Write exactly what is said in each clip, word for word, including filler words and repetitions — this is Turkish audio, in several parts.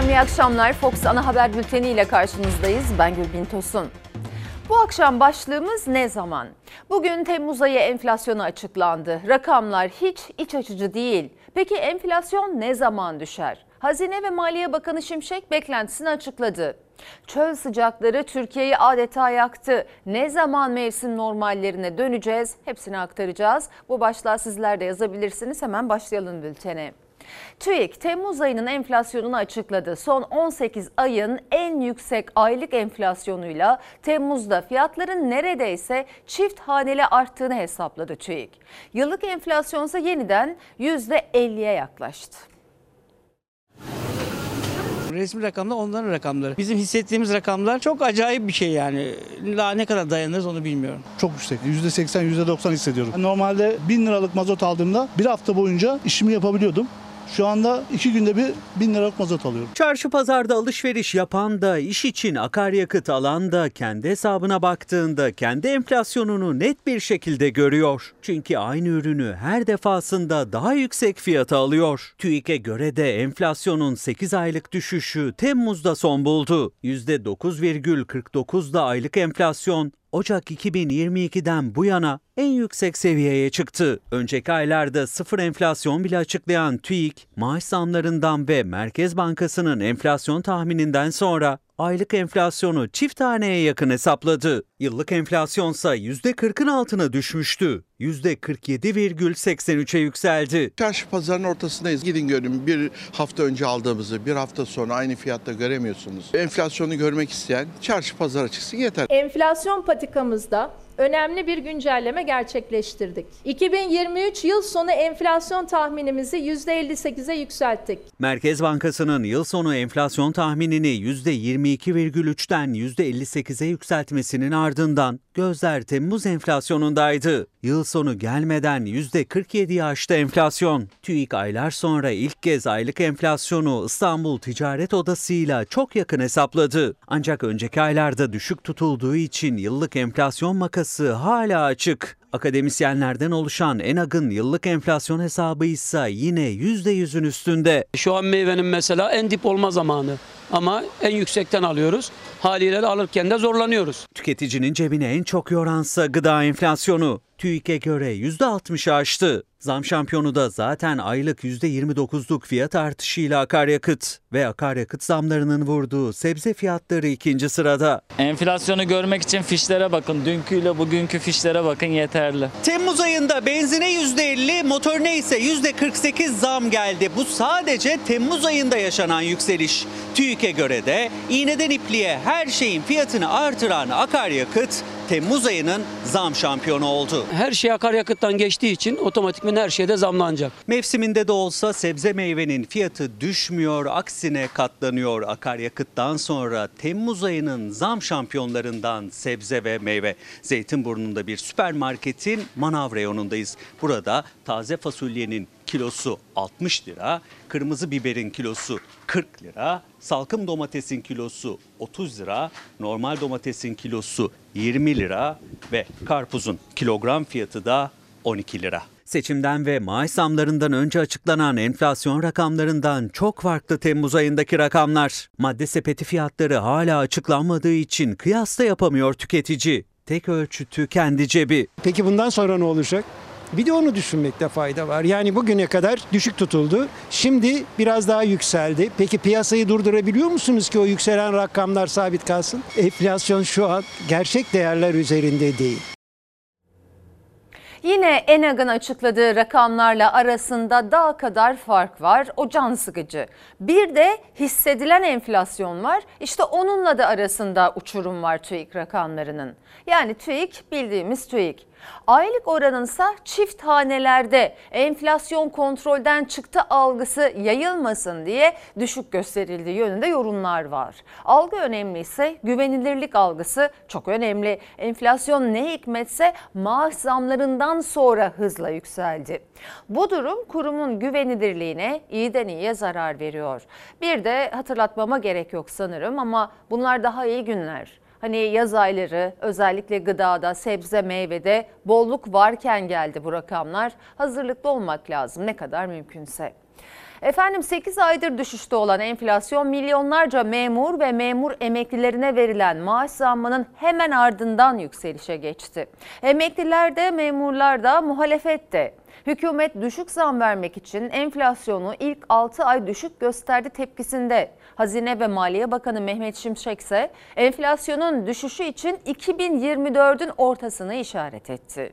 Efendim iyi akşamlar. Fox Ana Haber Bülteni ile karşınızdayız. Ben Gülbin Tosun. Bu akşam başlığımız ne zaman? Bugün Temmuz ayı enflasyonu açıklandı. Rakamlar hiç iç açıcı değil. Peki enflasyon ne zaman düşer? Hazine ve Maliye Bakanı Şimşek beklentisini açıkladı. Çöl sıcakları Türkiye'yi adeta yaktı. Ne zaman mevsim normallerine döneceğiz? Hepsini aktaracağız. Bu başlığa sizler de yazabilirsiniz. Hemen başlayalım bültene. TÜİK, Temmuz ayının enflasyonunu açıkladı. Son on sekiz ayın en yüksek aylık enflasyonuyla Temmuz'da fiyatların neredeyse çift haneli arttığını hesapladı TÜİK. Yıllık enflasyon ise yeniden yüzde elliye yaklaştı. Resmi rakamlar onların rakamları. Bizim hissettiğimiz rakamlar çok acayip bir şey yani. Daha ne kadar dayanırız onu bilmiyorum. Çok yüksek. yüzde seksen, yüzde doksan hissediyorum. Normalde bin liralık mazot aldığımda bir hafta boyunca işimi yapabiliyordum. Şu anda iki günde bir bin liralık mazot alıyorum. Çarşı pazarda alışveriş yapan da, iş için akaryakıt alan da, kendi hesabına baktığında kendi enflasyonunu net bir şekilde görüyor. Çünkü aynı ürünü her defasında daha yüksek fiyata alıyor. TÜİK'e göre de enflasyonun sekiz aylık düşüşü Temmuz'da son buldu. yüzde dokuz virgül kırk dokuzda aylık enflasyon Ocak iki bin yirmi ikiden bu yana en yüksek seviyeye çıktı. Önceki aylarda sıfır enflasyon bile açıklayan TÜİK, maaş zamlarından ve Merkez Bankası'nın enflasyon tahmininden sonra aylık enflasyonu çift haneye yakın hesapladı. Yıllık enflasyonsa yüzde kırkın altına düşmüştü. yüzde kırk yedi virgül seksen üçe yükseldi. Çarşı pazarın ortasındayız. Gidin görün, bir hafta önce aldığımızı bir hafta sonra aynı fiyatta göremiyorsunuz. Enflasyonu görmek isteyen çarşı pazara çıksın yeter. Enflasyon patikamızda önemli bir güncelleme gerçekleştirdik. iki bin yirmi üç yıl sonu enflasyon tahminimizi yüzde elli sekize yükselttik. Merkez Bankası'nın yıl sonu enflasyon tahminini yüzde yirmi iki virgül üçten yüzde elli sekize yükseltmesinin ardından gözler Temmuz enflasyonundaydı. Yıl sonu gelmeden yüzde kırk yediyi aştı enflasyon. TÜİK aylar sonra ilk kez aylık enflasyonu İstanbul Ticaret Odası ile çok yakın hesapladı. Ancak önceki aylarda düşük tutulduğu için yıllık enflasyon makası hala açık. Akademisyenlerden oluşan Enag'ın yıllık enflasyon hesabı ise yine yüzde yüzün üstünde. Şu an meyvenin mesela en dip olma zamanı ama en yüksekten alıyoruz. Haliyle de alırken de zorlanıyoruz. Tüketicinin cebine en çok yoransa gıda enflasyonu. TÜİK'e göre yüzde altmışı aştı. Zam şampiyonu da zaten aylık yüzde yirmi dokuzluk fiyat artışıyla akaryakıt ve akaryakıt zamlarının vurduğu sebze fiyatları ikinci sırada. Enflasyonu görmek için fişlere bakın. Dünküyle bugünkü fişlere bakın yeterli. Temmuz ayında benzine yüzde elli, motorine ise yüzde kırk sekiz zam geldi. Bu sadece Temmuz ayında yaşanan yükseliş. TÜİK'e göre de iğneden ipliğe her şeyin fiyatını artıran akaryakıt Temmuz ayının zam şampiyonu oldu. Her şey akaryakıttan geçtiği için otomatikman her şeyde zamlanacak. Mevsiminde de olsa sebze meyvenin fiyatı düşmüyor, aksine katlanıyor. Akaryakıttan sonra Temmuz ayının zam şampiyonlarından sebze ve meyve. Zeytinburnu'nda bir süpermarketin manav reyonundayız. Burada taze fasulyenin kilosu altmış lira, kırmızı biberin kilosu kırk lira, salkım domatesin kilosu otuz lira, normal domatesin kilosu yirmi lira ve karpuzun kilogram fiyatı da on iki lira. Seçimden ve maaş zamlarından önce açıklanan enflasyon rakamlarından çok farklı Temmuz ayındaki rakamlar. Madde sepeti fiyatları hala açıklanmadığı için kıyasla yapamıyor tüketici. Tek ölçütü kendi cebi. Peki bundan sonra ne olacak? Bir de onu düşünmekte fayda var. Yani bugüne kadar düşük tutuldu. Şimdi biraz daha yükseldi. Peki piyasayı durdurabiliyor musunuz ki o yükselen rakamlar sabit kalsın? Enflasyon şu an gerçek değerler üzerinde değil. Yine Enag'ın açıkladığı rakamlarla arasında dağ kadar fark var. O can sıkıcı. Bir de hissedilen enflasyon var. İşte onunla da arasında uçurum var TÜİK rakamlarının. Yani TÜİK bildiğimiz TÜİK. Aylık oranınsa çift hanelerde enflasyon kontrolden çıktı algısı yayılmasın diye düşük gösterildiği yönünde yorumlar var. Algı önemliyse güvenilirlik algısı çok önemli. Enflasyon ne hikmetse maaş zamlarından sonra hızla yükseldi. Bu durum kurumun güvenilirliğine iyiden iyiye zarar veriyor. Bir de hatırlatmama gerek yok sanırım ama bunlar daha iyi günler. Hani yaz ayları özellikle gıdada, sebze, meyvede bolluk varken geldi bu rakamlar. Hazırlıklı olmak lazım ne kadar mümkünse. Efendim sekiz aydır düşüşte olan enflasyon milyonlarca memur ve memur emeklilerine verilen maaş zammının hemen ardından yükselişe geçti. Emekliler de memurlar da muhalefet de. Hükümet düşük zam vermek için enflasyonu ilk altı ay düşük gösterdi tepkisinde. Hazine ve Maliye Bakanı Mehmet Şimşek ise enflasyonun düşüşü için iki bin yirmi dördün ortasını işaret etti.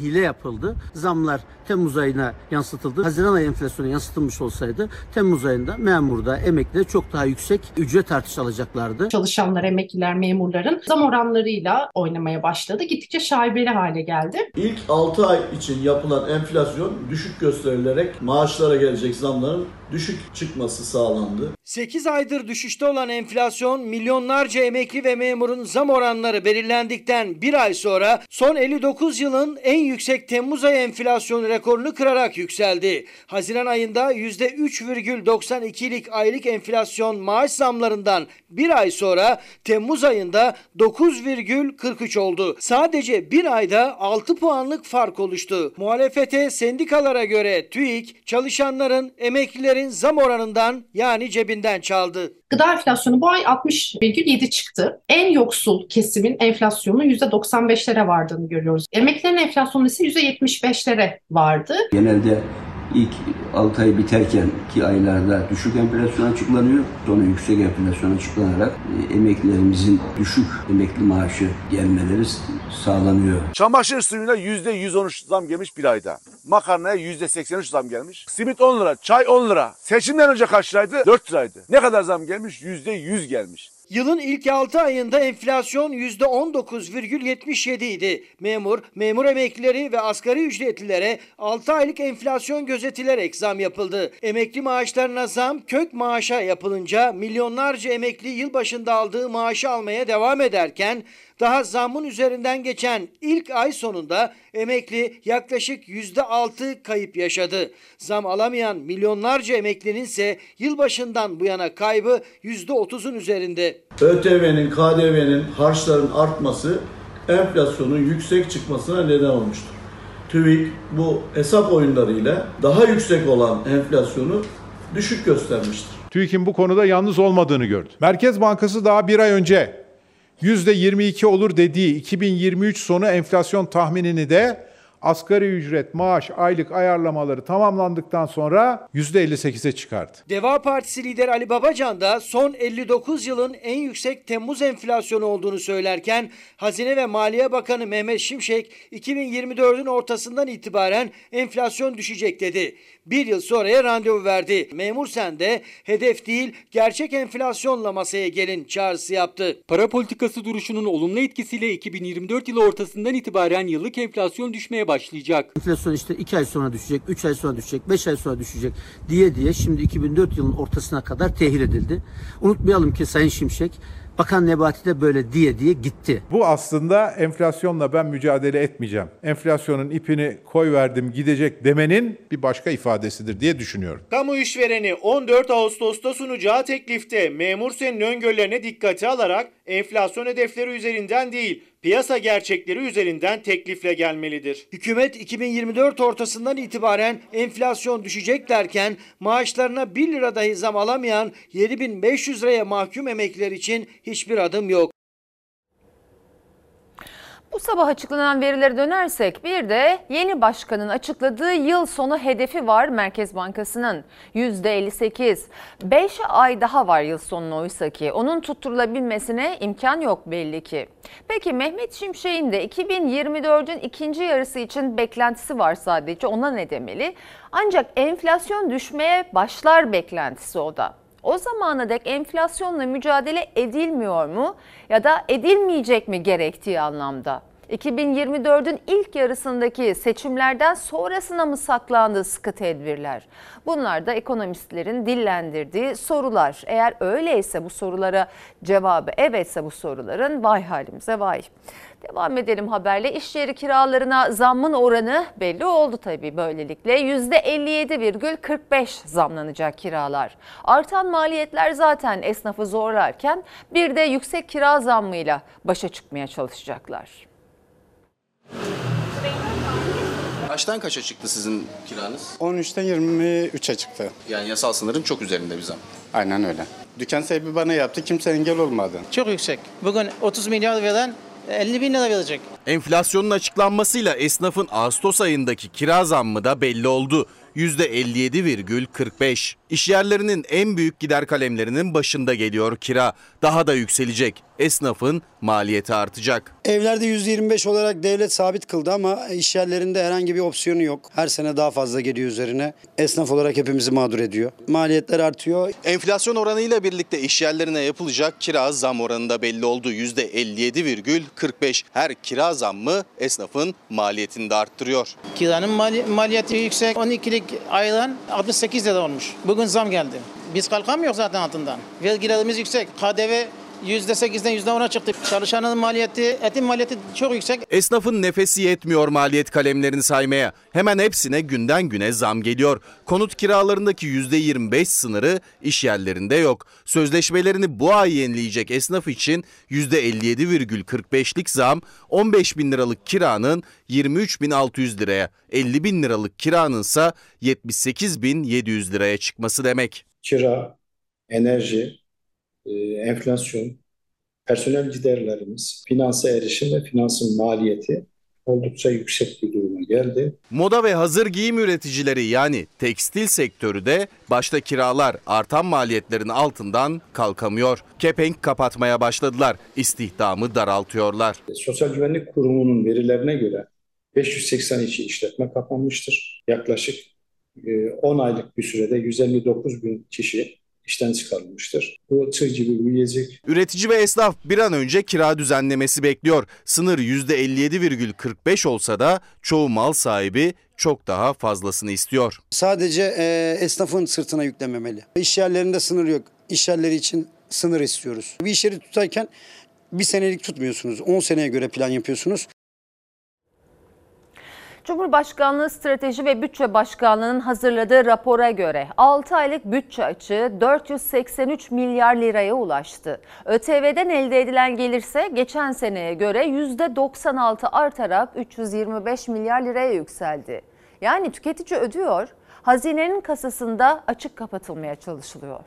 Hile yapıldı. Zamlar Temmuz ayına yansıtıldı. Haziran ayı enflasyonu yansıtılmış olsaydı Temmuz ayında memurda, emeklide çok daha yüksek ücret artışı alacaklardı. Çalışanlar, emekliler, memurların zam oranlarıyla oynamaya başladı. Gittikçe şaibeli hale geldi. İlk altı ay için yapılan enflasyon düşük gösterilerek maaşlara gelecek zamların düşük çıkması sağlandı. sekiz aydır düşüşte olan enflasyon milyonlarca emekli ve memurun zam oranları belirlendikten bir ay sonra son elli dokuz yılın en yüksek Temmuz ayı enflasyon rekorunu kırarak yükseldi. Haziran ayında yüzde üç virgül doksan ikilik aylık enflasyon maaş zamlarından bir ay sonra Temmuz ayında dokuz virgül kırk üç oldu. Sadece bir ayda altı puanlık fark oluştu. Muhalefete sendikalara göre TÜİK çalışanların, emeklilerin zam oranından yani cebinden çaldı. Gıda enflasyonu bu ay altmış virgül yedi çıktı. En yoksul kesimin enflasyonu yüzde doksan beşlere vardığını görüyoruz. Emeklilerin enflasyonu ise yüzde yetmiş beşlere vardı. Genelde ilk altı ay biterken ki aylarda düşük enflasyon açıklanıyor. Sonra yüksek enflasyon açıklanarak emeklilerimizin düşük emekli maaşı gelmeleri sağlanıyor. Çamaşır suyuna yüzde yüz on üç zam gelmiş bir ayda. Makarnaya yüzde seksen üç zam gelmiş. Simit on lira, çay on lira. Seçimden önce kaç liraydı? dört liraydı. Ne kadar zam gelmiş? yüzde yüz gelmiş. Yılın ilk altı ayında enflasyon yüzde on dokuz virgül yetmiş yedi idi. Memur, memur emeklileri ve asgari ücretlilere altı aylık enflasyon gözetilerek zam yapıldı. Emekli maaşlarına zam kök maaşa yapılınca milyonlarca emekli yılbaşında aldığı maaşı almaya devam ederken daha zammın üzerinden geçen ilk ay sonunda emekli yaklaşık yüzde altı kayıp yaşadı. Zam alamayan milyonlarca emeklinin ise yılbaşından bu yana kaybı yüzde otuzun üzerinde. ÖTV'nin, K D V'nin, harçların artması enflasyonun yüksek çıkmasına neden olmuştur. TÜİK bu hesap oyunlarıyla daha yüksek olan enflasyonu düşük göstermiştir. TÜİK'in bu konuda yalnız olmadığını gördü. Merkez Bankası daha bir ay önce yüzde yirmi iki olur dediği iki bin yirmi üç sonu enflasyon tahminini de asgari ücret, maaş, aylık ayarlamaları tamamlandıktan sonra yüzde elli sekize çıkardı. Deva Partisi lideri Ali Babacan da son elli dokuz yılın en yüksek Temmuz enflasyonu olduğunu söylerken Hazine ve Maliye Bakanı Mehmet Şimşek iki bin yirmi dördün ortasından itibaren enflasyon düşecek dedi. Bir yıl sonraya randevu verdi. Memur sen de hedef değil gerçek enflasyonla masaya gelin çağrısı yaptı. Para politikası duruşunun olumlu etkisiyle iki bin yirmi dört yılı ortasından itibaren yıllık enflasyon düşmeye başlayacak. Enflasyon işte iki ay sonra düşecek, üç ay sonra düşecek, beş ay sonra düşecek diye diye şimdi iki bin dört yılının ortasına kadar tehir edildi. Unutmayalım ki Sayın Şimşek, Bakan Nebati de böyle diye diye gitti. Bu aslında enflasyonla ben mücadele etmeyeceğim, enflasyonun ipini koyverdim gidecek demenin bir başka ifadesidir diye düşünüyorum. Kamu işvereni on dört Ağustos'ta sunacağı teklifte memur senin öngörülerine dikkate alarak enflasyon hedefleri üzerinden değil, piyasa gerçekleri üzerinden teklifle gelmelidir. Hükümet iki bin yirmi dört ortasından itibaren enflasyon düşecek derken maaşlarına bir lira dahi zam alamayan yedi bin beş yüz liraya mahkum emekliler için hiçbir adım yok. Bu sabah açıklanan verilere dönersek bir de yeni başkanın açıkladığı yıl sonu hedefi var Merkez Bankası'nın yüzde elli sekiz. beş ay daha var yıl sonuna oysa ki onun tutturulabilmesine imkan yok belli ki. Peki Mehmet Şimşek'in de iki bin yirmi dördün ikinci yarısı için beklentisi var sadece, ona ne demeli? Ancak enflasyon düşmeye başlar beklentisi o da. O zamana dek enflasyonla mücadele edilmiyor mu ya da edilmeyecek mi gerektiği anlamda? iki bin yirmi dördün ilk yarısındaki seçimlerden sonrasına mı saklandı sıkı tedbirler? Bunlar da ekonomistlerin dillendirdiği sorular. Eğer öyleyse bu sorulara cevabı evetse bu soruların vay halimize vay. Devam edelim haberle. İş yeri kiralarına zammın oranı belli oldu tabii böylelikle. yüzde elli yedi virgül kırk beş zamlanacak kiralar. Artan maliyetler zaten esnafı zorlarken bir de yüksek kira zammıyla başa çıkmaya çalışacaklar. Kaçtan kaça çıktı sizin kiranız? on üçten yirmi üçe çıktı. Yani yasal sınırın çok üzerinde bir zam. Aynen öyle. Dükkan sahibi bana yaptı, kimse engel olmadı. Çok yüksek. Bugün otuz milyar veren elli bin lira verecek. Enflasyonun açıklanmasıyla esnafın Ağustos ayındaki kira zammı da belli oldu. yüzde elli yedi virgül kırk beş. İşyerlerinin en büyük gider kalemlerinin başında geliyor kira. Daha da yükselecek. Esnafın maliyeti artacak. Evlerde yüzde yirmi beş olarak devlet sabit kıldı ama işyerlerinde herhangi bir opsiyonu yok. Her sene daha fazla geliyor üzerine. Esnaf olarak hepimizi mağdur ediyor. Maliyetler artıyor. Enflasyon oranıyla birlikte işyerlerine yapılacak kira zam oranı da belli oldu. yüzde elli yedi virgül kırk beş. Her kira zammı esnafın maliyetini de arttırıyor. Kiranın mali- maliyeti yüksek. on ikilik ayran altmış sekiz lira olmuş. Bugün zam geldi. Biz kalkamıyoruz zaten altından. Vergilerimiz yüksek. K D V yüzde sekizden yüzde ona çıktı. Çalışanın maliyeti, etin maliyeti çok yüksek. Esnafın nefesi yetmiyor maliyet kalemlerini saymaya. Hemen hepsine günden güne zam geliyor. Konut kiralarındaki yüzde yirmi beş sınırı iş yerlerinde yok. Sözleşmelerini bu ay yenileyecek esnaf için yüzde elli yedi virgül kırk beşlik zam on beş bin liralık kiranın yirmi üç bin altı yüz liraya, elli bin liralık kiranınsa yetmiş sekiz bin yedi yüz liraya çıkması demek. Kira, enerji, enflasyon, personel giderlerimiz, finansa erişim ve finansın maliyeti oldukça yüksek bir duruma geldi. Moda ve hazır giyim üreticileri yani tekstil sektörü de başta kiralar artan maliyetlerin altından kalkamıyor. Kepenk kapatmaya başladılar, istihdamı daraltıyorlar. Sosyal Güvenlik Kurumu'nun verilerine göre beş yüz seksen iki işletme kapanmıştır. Yaklaşık on aylık bir sürede yüz elli dokuz bin kişi işten çıkarılmıştır. Bu tığ gibi büyüyecek. Üretici ve esnaf bir an önce kira düzenlemesi bekliyor. Sınır yüzde elli yedi virgül kırk beş olsa da çoğu mal sahibi çok daha fazlasını istiyor. Sadece e, esnafın sırtına yüklememeli. İş yerlerinde sınır yok. İş yerleri için sınır istiyoruz. Bir iş yeri tutarken bir senelik tutmuyorsunuz. on seneye göre plan yapıyorsunuz. Cumhurbaşkanlığı Strateji ve Bütçe Başkanlığı'nın hazırladığı rapora göre altı aylık bütçe açığı dört yüz seksen üç milyar liraya ulaştı. ÖTV'den elde edilen gelirse geçen seneye göre yüzde doksan altı artarak üç yüz yirmi beş milyar liraya yükseldi. Yani tüketici ödüyor, hazinenin kasasında açık kapatılmaya çalışılıyor.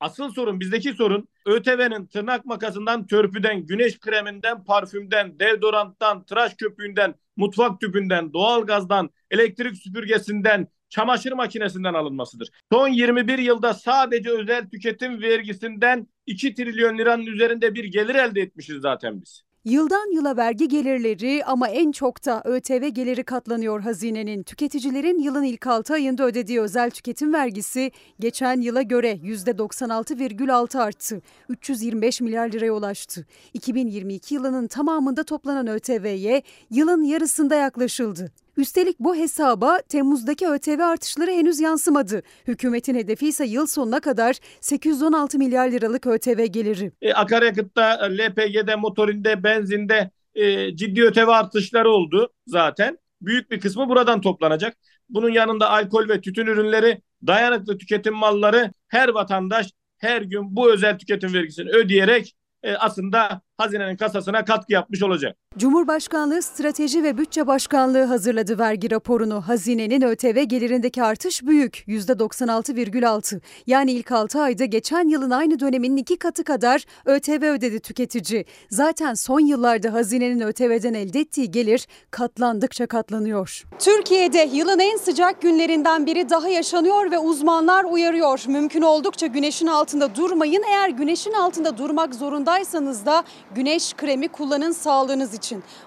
Asıl sorun, bizdeki sorun ÖTV'nin tırnak makasından, törpüden, güneş kreminden, parfümden, deodoranttan, tıraş köpüğünden, mutfak tüpünden, doğalgazdan, elektrik süpürgesinden, çamaşır makinesinden alınmasıdır. Son yirmi bir yılda sadece özel tüketim vergisinden iki trilyon liranın üzerinde bir gelir elde etmişiz zaten biz. Yıldan yıla vergi gelirleri ama en çok da ÖTV geliri katlanıyor hazinenin. Tüketicilerin yılın ilk altı ayında ödediği özel tüketim vergisi geçen yıla göre yüzde doksan altı virgül altı arttı. üç yüz yirmi beş milyar liraya ulaştı. iki bin yirmi iki yılının tamamında toplanan ÖTV'ye yılın yarısında yaklaşıldı. Üstelik bu hesaba Temmuz'daki ÖTV artışları henüz yansımadı. Hükümetin hedefi ise yıl sonuna kadar sekiz yüz on altı milyar liralık ÖTV geliri. E, akaryakıtta, L P G'de, motorinde, benzinde e, ciddi ÖTV artışları oldu zaten. Büyük bir kısmı buradan toplanacak. Bunun yanında alkol ve tütün ürünleri, dayanıklı tüketim malları, her vatandaş her gün bu özel tüketim vergisini ödeyerek aslında hazinenin kasasına katkı yapmış olacak. Cumhurbaşkanlığı Strateji ve Bütçe Başkanlığı hazırladı vergi raporunu. Hazinenin ÖTV gelirindeki artış büyük, yüzde doksan altı virgül altı. Yani ilk altı ayda geçen yılın aynı döneminin iki katı kadar ÖTV ödedi tüketici. Zaten son yıllarda hazinenin ÖTV'den elde ettiği gelir katlandıkça katlanıyor. Türkiye'de yılın en sıcak günlerinden biri daha yaşanıyor ve uzmanlar uyarıyor. Mümkün oldukça güneşin altında durmayın. Eğer güneşin altında durmak zorundaysanız da güneş kremi kullanın sağlığınız için.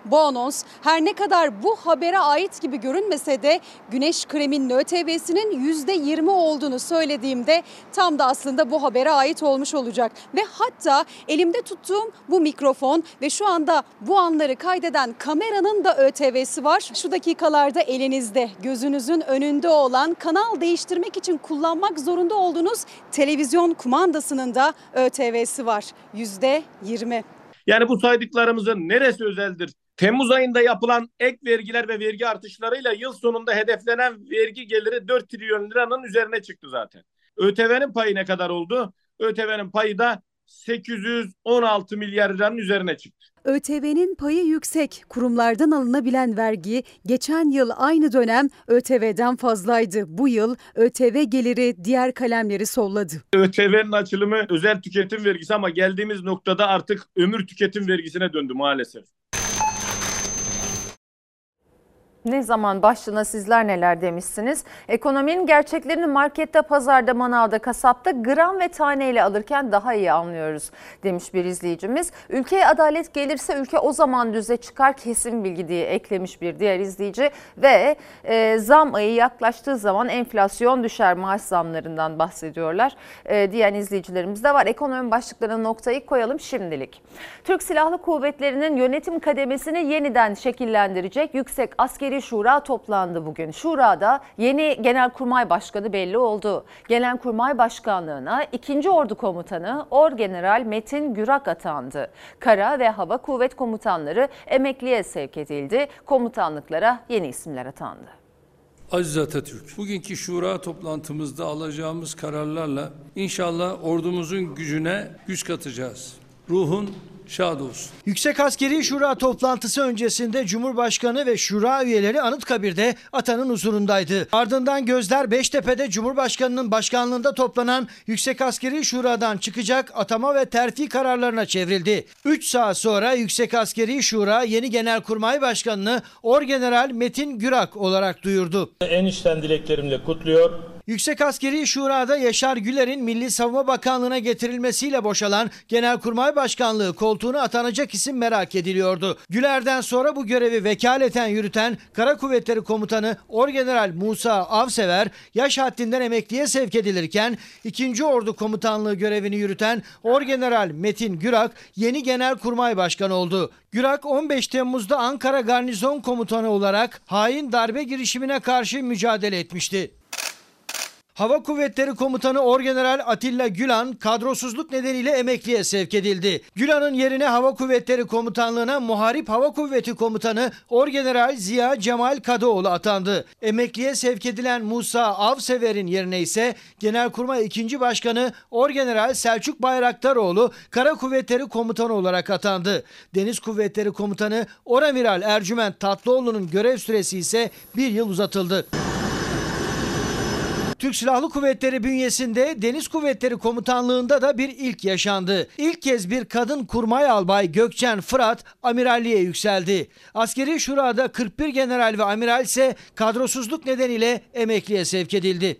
Bu anons her ne kadar bu habere ait gibi görünmese de güneş kreminin ÖTV'sinin yüzde yirmi olduğunu söylediğimde tam da aslında bu habere ait olmuş olacak. Ve hatta elimde tuttuğum bu mikrofon ve şu anda bu anları kaydeden kameranın da ÖTV'si var. Şu dakikalarda elinizde, gözünüzün önünde olan, kanal değiştirmek için kullanmak zorunda olduğunuz televizyon kumandasının da ÖTV'si var. yüzde yirmi. Yani bu saydıklarımızın neresi özeldir? Temmuz ayında yapılan ek vergiler ve vergi artışlarıyla yıl sonunda hedeflenen vergi geliri dört trilyon liranın üzerine çıktı zaten. ÖTV'nin payı ne kadar oldu? ÖTV'nin payı da sekiz yüz on altı milyar liranın üzerine çıktı. ÖTV'nin payı yüksek. Kurumlardan alınabilen vergi geçen yıl aynı dönem ÖTV'den fazlaydı. Bu yıl ÖTV geliri diğer kalemleri solladı. ÖTV'nin açılımı özel tüketim vergisi ama geldiğimiz noktada artık ömür tüketim vergisine döndü maalesef. Ne zaman başlığına sizler neler demişsiniz? Ekonominin gerçeklerini markette, pazarda, manavda, kasapta gram ve taneyle alırken daha iyi anlıyoruz demiş bir izleyicimiz. Ülkeye adalet gelirse ülke o zaman düze çıkar kesin bilgi diye eklemiş bir diğer izleyici. Ve e, zam ayı yaklaştığı zaman enflasyon düşer, maaş zamlarından bahsediyorlar e, diyen izleyicilerimiz de var. Ekonomi başlıklarına noktayı koyalım şimdilik. Türk Silahlı Kuvvetleri'nin yönetim kademesini yeniden şekillendirecek Yüksek Askeri Şura toplandı bugün. Şura'da yeni Genelkurmay Başkanı belli oldu. Genelkurmay Başkanlığı'na ikinci Ordu Komutanı Orgeneral Metin Gürak atandı. Kara ve Hava Kuvvet Komutanları emekliye sevk edildi. Komutanlıklara yeni isimler atandı. Aziz Atatürk, bugünkü şura toplantımızda alacağımız kararlarla inşallah ordumuzun gücüne güç katacağız. Ruhun şad olsun. Yüksek Askeri Şura toplantısı öncesinde Cumhurbaşkanı ve şura üyeleri Anıtkabir'de atanın huzurundaydı. Ardından gözler Beştepe'de Cumhurbaşkanı'nın başkanlığında toplanan Yüksek Askeri Şura'dan çıkacak atama ve terfi kararlarına çevrildi. üç saat sonra Yüksek Askeri Şura yeni Genelkurmay Başkanı'nı Orgeneral Metin Gürak olarak duyurdu. En içten dileklerimle kutluyor. Yüksek Askeri Şura'da Yaşar Güler'in Milli Savunma Bakanlığı'na getirilmesiyle boşalan Genelkurmay Başkanlığı koltuğuna atanacak isim merak ediliyordu. Güler'den sonra bu görevi vekaleten yürüten Kara Kuvvetleri Komutanı Orgeneral Musa Avsever yaş haddinden emekliye sevk edilirken ikinci Ordu Komutanlığı görevini yürüten Orgeneral Metin Gürak yeni Genelkurmay Başkanı oldu. Gürak on beş Temmuz'da Ankara Garnizon Komutanı olarak hain darbe girişimine karşı mücadele etmişti. Hava Kuvvetleri Komutanı Orgeneral Atilla Gülhan kadrosuzluk nedeniyle emekliye sevk edildi. Gülhan'ın yerine Hava Kuvvetleri Komutanlığı'na Muharip Hava Kuvveti Komutanı Orgeneral Ziya Cemal Kadıoğlu atandı. Emekliye sevk edilen Musa Avsever'in yerine ise Genelkurmay ikinci Başkanı Orgeneral Selçuk Bayraktaroğlu Kara Kuvvetleri Komutanı olarak atandı. Deniz Kuvvetleri Komutanı Oramiral Ercüment Tatlıoğlu'nun görev süresi ise bir yıl uzatıldı. Türk Silahlı Kuvvetleri bünyesinde Deniz Kuvvetleri Komutanlığı'nda da bir ilk yaşandı. İlk kez bir kadın kurmay albay Gökçen Fırat amiralliğe yükseldi. Askeri Şura'da kırk bir general ve amiral ise kadrosuzluk nedeniyle emekliye sevk edildi.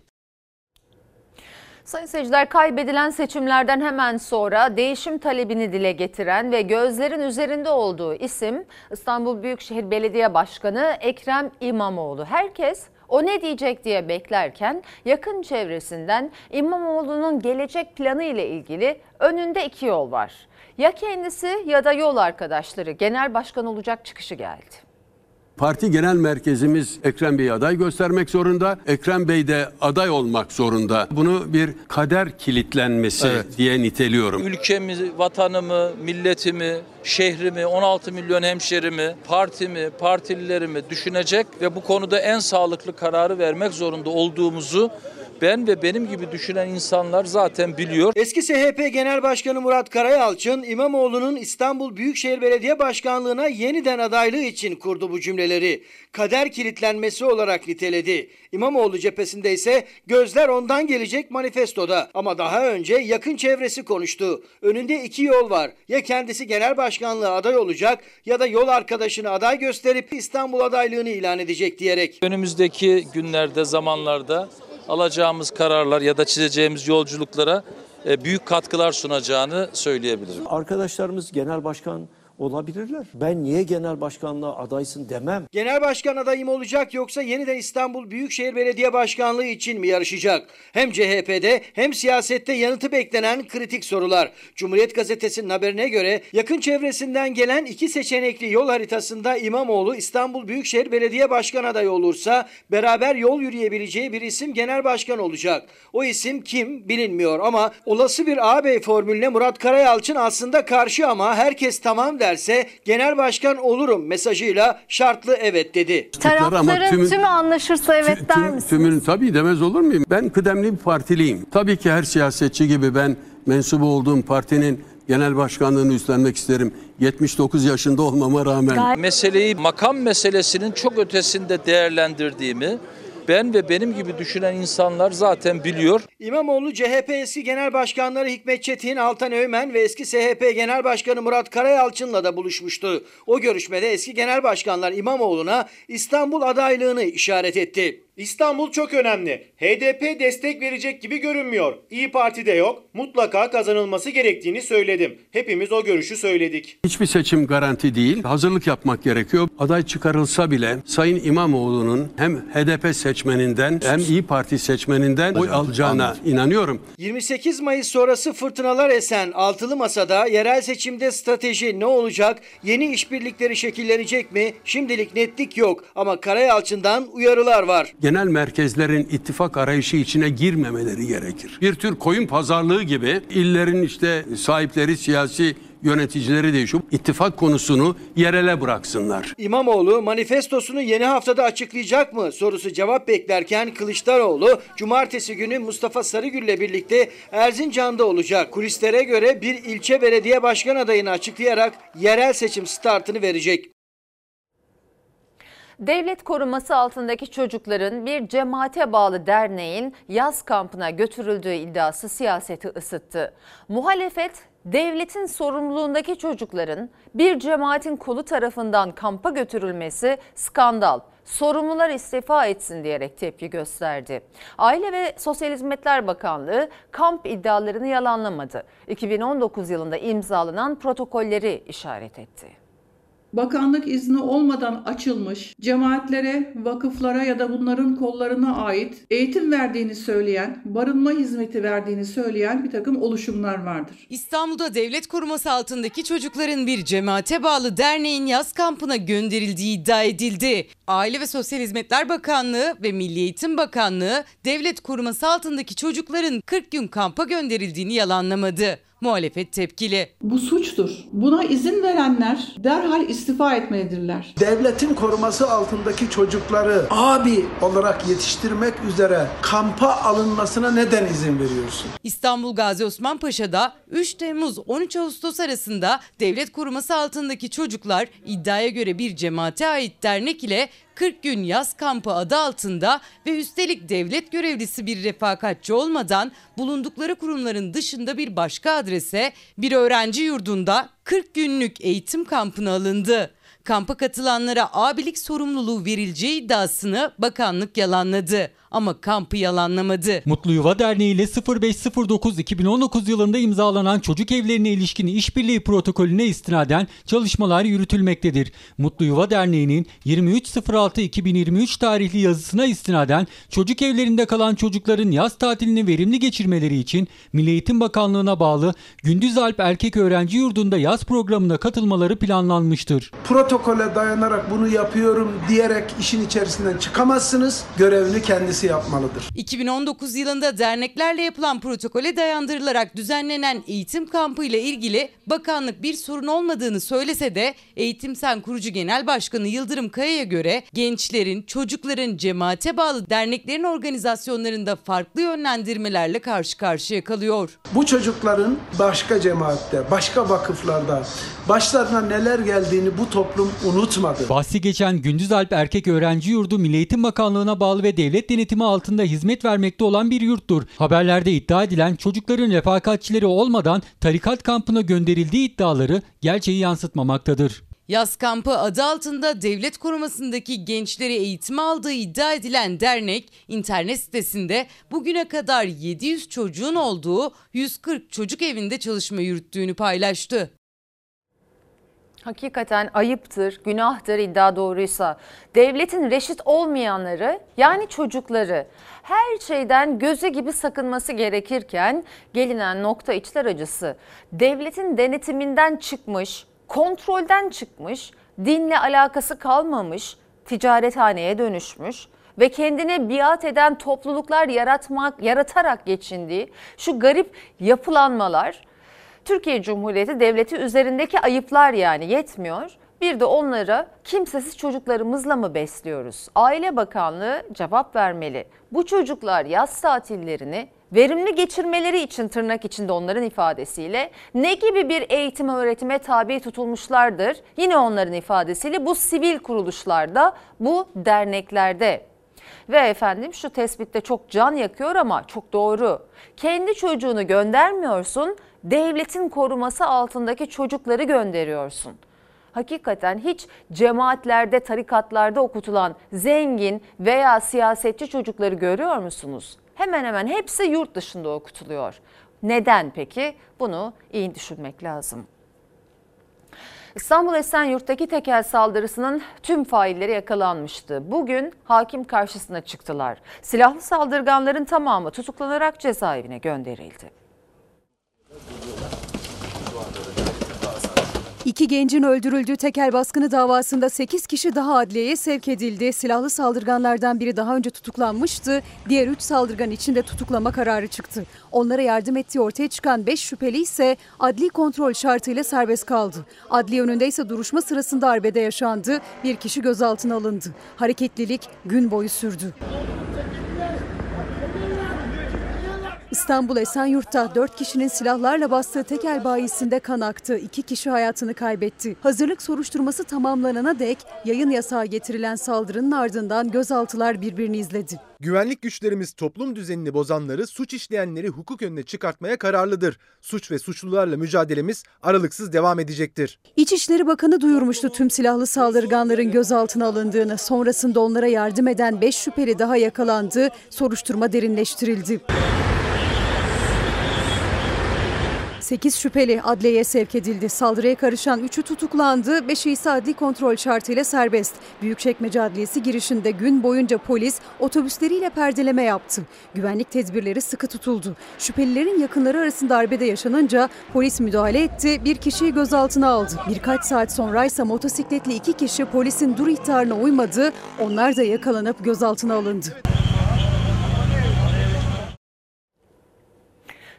Sayın seyirciler, kaybedilen seçimlerden hemen sonra değişim talebini dile getiren ve gözlerin üzerinde olduğu isim İstanbul Büyükşehir Belediye Başkanı Ekrem İmamoğlu. Herkes o ne diyecek diye beklerken yakın çevresinden İmamoğlu'nun gelecek planı ile ilgili önünde iki yol var. Ya kendisi ya da yol arkadaşları genel başkan olacak çıkışı geldi. Parti genel merkezimiz Ekrem Bey'i aday göstermek zorunda. Ekrem Bey de aday olmak zorunda. Bunu bir kader kilitlenmesi evet. diye niteliyorum. Ülkemi, vatanımı, milletimi, şehrimi, on altı milyon hemşerimi, partimi, partililerimi düşünecek ve bu konuda en sağlıklı kararı vermek zorunda olduğumuzu ben ve benim gibi düşünen insanlar zaten biliyor. Eski C H P Genel Başkanı Murat Karayalçın, İmamoğlu'nun İstanbul Büyükşehir Belediye Başkanlığı'na yeniden adaylığı için kurdu bu cümleleri. Kader kilitlenmesi olarak niteledi. İmamoğlu cephesinde ise gözler ondan gelecek manifestoda. Ama daha önce yakın çevresi konuştu. Önünde iki yol var. Ya kendisi genel başkanlığa aday olacak ya da yol arkadaşını aday gösterip İstanbul adaylığını ilan edecek diyerek. Önümüzdeki günlerde, zamanlarda alacağımız kararlar ya da çizeceğimiz yolculuklara büyük katkılar sunacağını söyleyebilirim. Arkadaşlarımız genel başkan olabilirler. Ben niye genel başkanlığa adaysın demem. Genel başkan adayım olacak yoksa yeniden İstanbul Büyükşehir Belediye Başkanlığı için mi yarışacak? Hem C H P'de hem siyasette yanıtı beklenen kritik sorular. Cumhuriyet Gazetesi'nin haberine göre yakın çevresinden gelen iki seçenekli yol haritasında İmamoğlu İstanbul Büyükşehir Belediye Başkan adayı olursa beraber yol yürüyebileceği bir isim genel başkan olacak. O isim kim bilinmiyor ama olası bir ağabey formülüne Murat Karayalçın aslında karşı ama herkes tamam der. derse genel başkan olurum mesajıyla şartlı evet dedi. Tarafların tümün, tümü anlaşırsa evet tüm, der misin? Tümünün tabii demez olur muyum? Ben kıdemli bir partiliyim. Tabii ki her siyasetçi gibi ben mensubu olduğum partinin Genel Başkanlığı'nı üstlenmek isterim. yetmiş dokuz yaşında olmama rağmen. Meseleyi makam meselesinin çok ötesinde değerlendirdiğimi ben ve benim gibi düşünen insanlar zaten biliyor. İmamoğlu, C H P eski genel başkanları Hikmet Çetin, Altan Öymen ve eski S H P genel başkanı Murat Karayalçın'la da buluşmuştu. O görüşmede eski genel başkanlar İmamoğlu'na İstanbul adaylığını işaret etti. İstanbul çok önemli. H D P destek verecek gibi görünmüyor. İYİ Parti de yok. Mutlaka kazanılması gerektiğini söyledim. Hepimiz o görüşü söyledik. Hiçbir seçim garanti değil. Hazırlık yapmak gerekiyor. Aday çıkarılsa bile Sayın İmamoğlu'nun hem H D P seçmeninden hem İYİ Parti seçmeninden oy alacağına Anladım. inanıyorum. yirmi sekiz Mayıs sonrası fırtınalar esen altılı masada yerel seçimde strateji ne olacak? Yeni işbirlikleri şekillenecek mi? Şimdilik netlik yok ama Karayalçın'dan uyarılar var. Genel merkezlerin ittifak arayışı içine girmemeleri gerekir. Bir tür koyun pazarlığı gibi illerin işte sahipleri, siyasi yöneticileri de şu ittifak konusunu yerele bıraksınlar. İmamoğlu manifestosunu yeni haftada açıklayacak mı sorusu cevap beklerken Kılıçdaroğlu cumartesi günü Mustafa Sarıgül'le birlikte Erzincan'da olacak. Kulislere göre bir ilçe belediye başkan adayını açıklayarak yerel seçim startını verecek. Devlet koruması altındaki çocukların bir cemaate bağlı derneğin yaz kampına götürüldüğü iddiası siyaseti ısıttı. Muhalefet, devletin sorumluluğundaki çocukların bir cemaatin kolu tarafından kampa götürülmesi skandal, sorumlular istifa etsin diyerek tepki gösterdi. Aile ve Sosyal Hizmetler Bakanlığı kamp iddialarını yalanlamadı. iki bin on dokuz yılında imzalanan protokolleri işaret etti. Bakanlık izni olmadan açılmış, cemaatlere, vakıflara ya da bunların kollarına ait eğitim verdiğini söyleyen, barınma hizmeti verdiğini söyleyen bir takım oluşumlar vardır. İstanbul'da devlet koruması altındaki çocukların bir cemaate bağlı derneğin yaz kampına gönderildiği iddia edildi. Aile ve Sosyal Hizmetler Bakanlığı ve Milli Eğitim Bakanlığı devlet koruması altındaki çocukların kırk gün kampa gönderildiğini yalanlamadı. Muhalefet tepkili. Bu suçtur. Buna izin verenler derhal istifa etmelidirler. Devletin koruması altındaki çocukları abi olarak yetiştirmek üzere kampa alınmasına neden izin veriyorsun? İstanbul Gazi Osman Paşa'da üç Temmuz on üç Ağustos arasında devlet koruması altındaki çocuklar iddiaya göre bir cemaate ait dernek ile kırk gün yaz kampı adı altında ve üstelik devlet görevlisi bir refakatçi olmadan bulundukları kurumların dışında bir başka adrese bir öğrenci yurdunda kırk günlük eğitim kampına alındı. Kampa katılanlara abilik sorumluluğu verileceği iddiasını bakanlık yalanladı. Ama kampı yalanlamadı. Mutlu Yuva Derneği ile sıfır beş sıfır dokuz iki bin on dokuz yılında imzalanan çocuk evlerine ilişkin işbirliği protokolüne istinaden çalışmalar yürütülmektedir. Mutlu Yuva Derneği'nin yirmi üç Ağustos iki bin yirmi üç tarihli yazısına istinaden çocuk evlerinde kalan çocukların yaz tatilini verimli geçirmeleri için Milli Eğitim Bakanlığı'na bağlı Gündüz Alp Erkek Öğrenci Yurdu'nda yaz programına katılmaları planlanmıştır. Protokole dayanarak bunu yapıyorum diyerek işin içerisinden çıkamazsınız. Görevini kendisi yapmalıdır. iki bin on dokuz yılında derneklerle yapılan protokole dayandırılarak düzenlenen eğitim kampı ile ilgili bakanlık bir sorun olmadığını söylese de Eğitimsen Kurucu Genel Başkanı Yıldırım Kaya'ya göre gençlerin, çocukların cemaate bağlı derneklerin organizasyonlarında farklı yönlendirmelerle karşı karşıya kalıyor. Bu çocukların başka cemaatte, başka vakıflarda başlarına neler geldiğini bu toplum unutmadı. Bahsi geçen Gündüz Alp Erkek Öğrenci Yurdu Milli Eğitim Bakanlığı'na bağlı ve devlet denetimi altında hizmet vermekte olan bir yurttur. Haberlerde iddia edilen çocukların refakatçileri olmadan tarikat kampına gönderildiği iddiaları gerçeği yansıtmamaktadır. Yaz kampı adı altında devlet korumasındaki gençleri eğitime aldığı iddia edilen dernek internet sitesinde bugüne kadar yedi yüz çocuğun olduğu yüz kırk çocuk evinde çalışma yürüttüğünü paylaştı. Hakikaten ayıptır, günahtır iddia doğruysa. Devletin reşit olmayanları yani çocukları her şeyden gözü gibi sakınması gerekirken gelinen nokta içler acısı. Devletin denetiminden çıkmış, kontrolden çıkmış, dinle alakası kalmamış, ticarethaneye dönüşmüş ve kendine biat eden topluluklar yaratmak, yaratarak geçindiği şu garip yapılanmalar... Türkiye Cumhuriyeti Devleti üzerindeki ayıplar yani yetmiyor. Bir de onlara kimsesiz çocuklarımızla mı besliyoruz? Aile Bakanlığı cevap vermeli. Bu çocuklar yaz tatillerini verimli geçirmeleri için, tırnak içinde onların ifadesiyle, ne gibi bir eğitim öğretime tabi tutulmuşlardır? Yine onların ifadesiyle bu sivil kuruluşlarda, bu derneklerde. Ve efendim şu tespitte çok can yakıyor ama çok doğru. Kendi çocuğunu göndermiyorsun, devletin koruması altındaki çocukları gönderiyorsun. Hakikaten hiç cemaatlerde, tarikatlarda okutulan zengin veya siyasetçi çocukları görüyor musunuz? Hemen hemen hepsi yurt dışında okutuluyor. Neden peki? Bunu iyi düşünmek lazım. İstanbul Esenyurt'taki tekel saldırısının tüm failleri yakalanmıştı. Bugün hakim karşısına çıktılar. Silahlı saldırganların tamamı tutuklanarak cezaevine gönderildi. İki gencin öldürüldüğü tekel baskını davasında sekiz kişi daha adliyeye sevk edildi. Silahlı saldırganlardan biri daha önce tutuklanmıştı. Diğer üç saldırgan için de tutuklama kararı çıktı. Onlara yardım ettiği ortaya çıkan beş şüpheli ise adli kontrol şartıyla serbest kaldı. Adliye önünde ise duruşma sırasında arbede yaşandı. Bir kişi gözaltına alındı. Hareketlilik gün boyu sürdü. İstanbul Esenyurt'ta dört kişinin silahlarla bastığı tekel bayisinde kan aktı. iki kişi hayatını kaybetti. Hazırlık soruşturması tamamlanana dek yayın yasağı getirilen saldırının ardından gözaltılar birbirini izledi. Güvenlik güçlerimiz toplum düzenini bozanları, suç işleyenleri hukuk önüne çıkartmaya kararlıdır. Suç ve suçlularla mücadelemiz aralıksız devam edecektir. İçişleri Bakanı duyurmuştu tüm silahlı saldırganların gözaltına alındığını. Sonrasında onlara yardım eden beş şüpheli daha yakalandı. Soruşturma derinleştirildi. sekiz şüpheli adliyeye sevk edildi. Saldırıya karışan üçü tutuklandı, beşi ise adli kontrol şartıyla serbest. Büyükçekmece Adliyesi girişinde gün boyunca polis otobüsleriyle perdeleme yaptı. Güvenlik tedbirleri sıkı tutuldu. Şüphelilerin yakınları arasında arbede yaşanınca polis müdahale etti, bir kişiyi gözaltına aldı. Birkaç saat sonra ise motosikletli iki kişi polisin dur ihtarına uymadı, onlar da yakalanıp gözaltına alındı.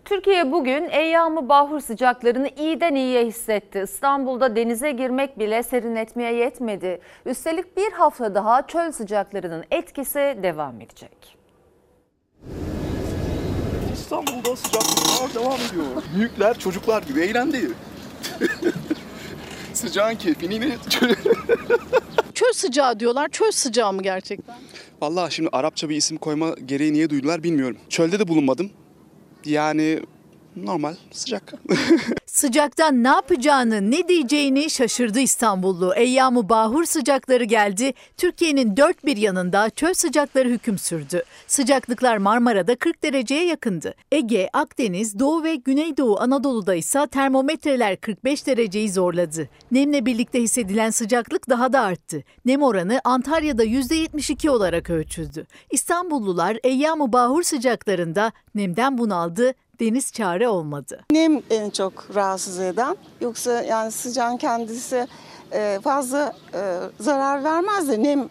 Türkiye bugün Eyyam-ı Bahur sıcaklarını iyiden iyiye hissetti. İstanbul'da denize girmek bile serinletmeye yetmedi. Üstelik bir hafta daha çöl sıcaklarının etkisi devam edecek. İstanbul'da sıcaklıklar devam ediyor. Büyükler çocuklar gibi eğlendi. Sıcağın keyfini yine... Çöl sıcağı diyorlar. Çöl sıcağı mı gerçekten? Vallahi şimdi Arapça bir isim koyma gereği niye duydular bilmiyorum. Çölde de bulunmadım. Yani normal sıcak. Sıcaktan ne yapacağını, ne diyeceğini şaşırdı İstanbullu. Eyyam-ı Bahur sıcakları geldi. Türkiye'nin dört bir yanında çöl sıcakları hüküm sürdü. Sıcaklıklar Marmara'da kırk dereceye yakındı. Ege, Akdeniz, Doğu ve Güneydoğu Anadolu'da ise termometreler kırk beş dereceyi zorladı. Nemle birlikte hissedilen sıcaklık daha da arttı. Nem oranı Antalya'da yüzde yetmiş iki olarak ölçüldü. İstanbullular Eyyam-ı Bahur sıcaklarında nemden bunaldı. Deniz çare olmadı. Nem en çok rahatsız eden, yoksa yani sıcağın kendisi fazla zarar vermez de nem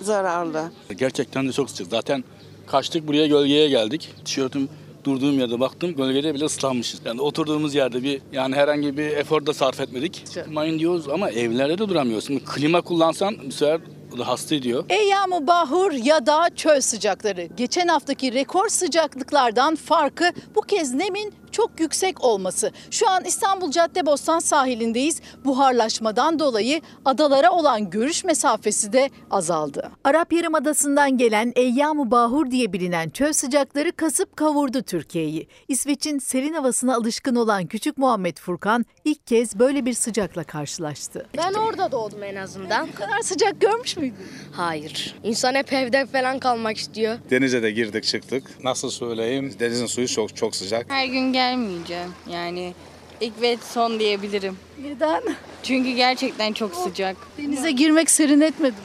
zararlı. Gerçekten de çok sıcak. Zaten kaçtık buraya, gölgeye geldik. Tişörtüm durduğum yerde baktım, gölgede bile ıslanmışız. Yani oturduğumuz yerde bir yani herhangi bir efor da sarf etmedik. Mayın diyoruz ama evlerde de duramıyorsun. Klima kullansan bu sefer hasta ediyor. Eyyam-ı Bahur ya da çöl sıcakları. Geçen haftaki rekor sıcaklıklardan farkı bu kez nemin çok yüksek olması. Şu an İstanbul Caddebostan sahilindeyiz. Buharlaşmadan dolayı adalara olan görüş mesafesi de azaldı. Arap Yarımadası'ndan gelen Eyyam-ı Bahur diye bilinen çöl sıcakları kasıp kavurdu Türkiye'yi. İsveç'in serin havasına alışkın olan küçük Muhammed Furkan ilk kez böyle bir sıcakla karşılaştı. Ben orada doğdum en azından. Bu kadar sıcak görmüş müydün? Hayır. İnsan hep evde falan kalmak istiyor. Denize de girdik çıktık. Nasıl söyleyeyim? Denizin suyu çok çok sıcak. Her gün gelmeyeceğim. Yani ilk ve son diyebilirim. Neden? Çünkü gerçekten çok sıcak. Denize girmek serinletmedi mi?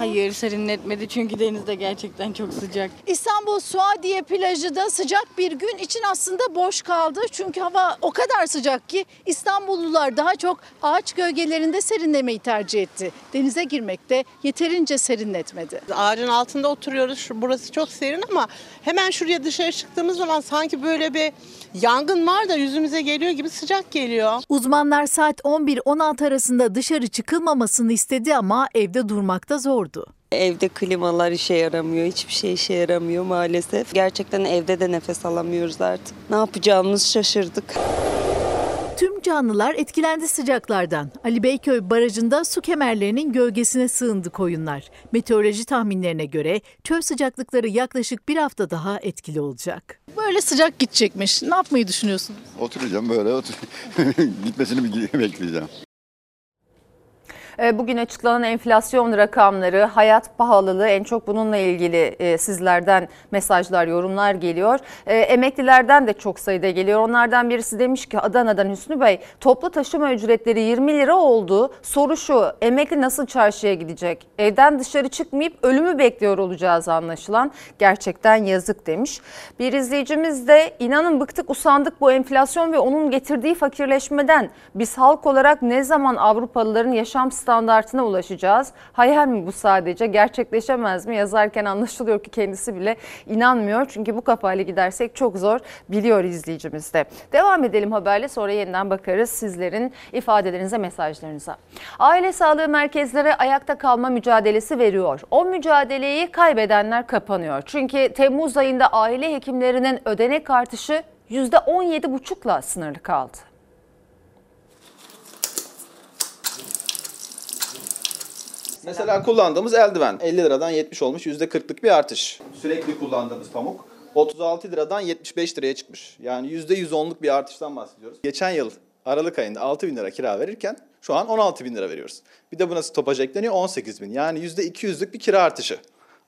Hayır, serinletmedi çünkü denizde gerçekten çok sıcak. İstanbul Suadiye plajı da sıcak bir gün için aslında boş kaldı. Çünkü hava o kadar sıcak ki İstanbullular daha çok ağaç gölgelerinde serinlemeyi tercih etti. Denize girmek de yeterince serinletmedi. Ağacın altında oturuyoruz. Burası çok serin ama hemen şuraya dışarı çıktığımız zaman sanki böyle bir yangın var da yüzümüze geliyor gibi sıcak geliyor. Uzmanlar saat on bir on altı arasında dışarı çıkılmamasını istedi ama evde durmakta zordu. Evde klimalar işe yaramıyor, hiçbir şey işe yaramıyor maalesef. Gerçekten evde de nefes alamıyoruz artık. Ne yapacağımızı şaşırdık. Tüm canlılar etkilendi sıcaklardan. Ali Beyköy Barajı'nda su kemerlerinin gölgesine sığındı koyunlar. Meteoroloji tahminlerine göre çöl sıcaklıkları yaklaşık bir hafta daha etkili olacak. Böyle sıcak gidecekmiş. Ne yapmayı düşünüyorsunuz? Oturacağım böyle otur. Gitmesini bekleyeceğim. Bugün açıklanan enflasyon rakamları, hayat pahalılığı, en çok bununla ilgili sizlerden mesajlar, yorumlar geliyor. Emeklilerden de çok sayıda geliyor. Onlardan birisi demiş ki Adana'dan Hüsnü Bey, toplu taşıma ücretleri yirmi lira oldu. Soru şu, emekli nasıl çarşıya gidecek? Evden dışarı çıkmayıp ölümü bekliyor olacağız anlaşılan. Gerçekten yazık demiş. Bir izleyicimiz de inanın bıktık usandık bu enflasyon ve onun getirdiği fakirleşmeden. Biz halk olarak ne zaman Avrupalıların yaşam standartına ulaşacağız? Hayal mi bu sadece? Gerçekleşemez mi? Yazarken anlaşılıyor ki kendisi bile inanmıyor. Çünkü bu kafayla gidersek çok zor, biliyor izleyicimiz de. Devam edelim haberle, sonra yeniden bakarız sizlerin ifadelerinize, mesajlarınıza. Aile sağlığı merkezleri ayakta kalma mücadelesi veriyor. O mücadeleyi kaybedenler kapanıyor. Çünkü Temmuz ayında aile hekimlerinin ödenek artışı yüzde on yedi buçukla sınırlı kaldı. Mesela kullandığımız eldiven elli liradan yetmiş olmuş, yüzde kırklık bir artış. Sürekli kullandığımız pamuk otuz altı liradan yetmiş beş liraya çıkmış. Yani yüzde yüz onluk bir artıştan bahsediyoruz. Geçen yıl Aralık ayında altı bin lira kira verirken şu an on altı bin lira veriyoruz. Bir de buna stopaja ekleniyor on sekiz bin. Yani yüzde iki yüzlük bir kira artışı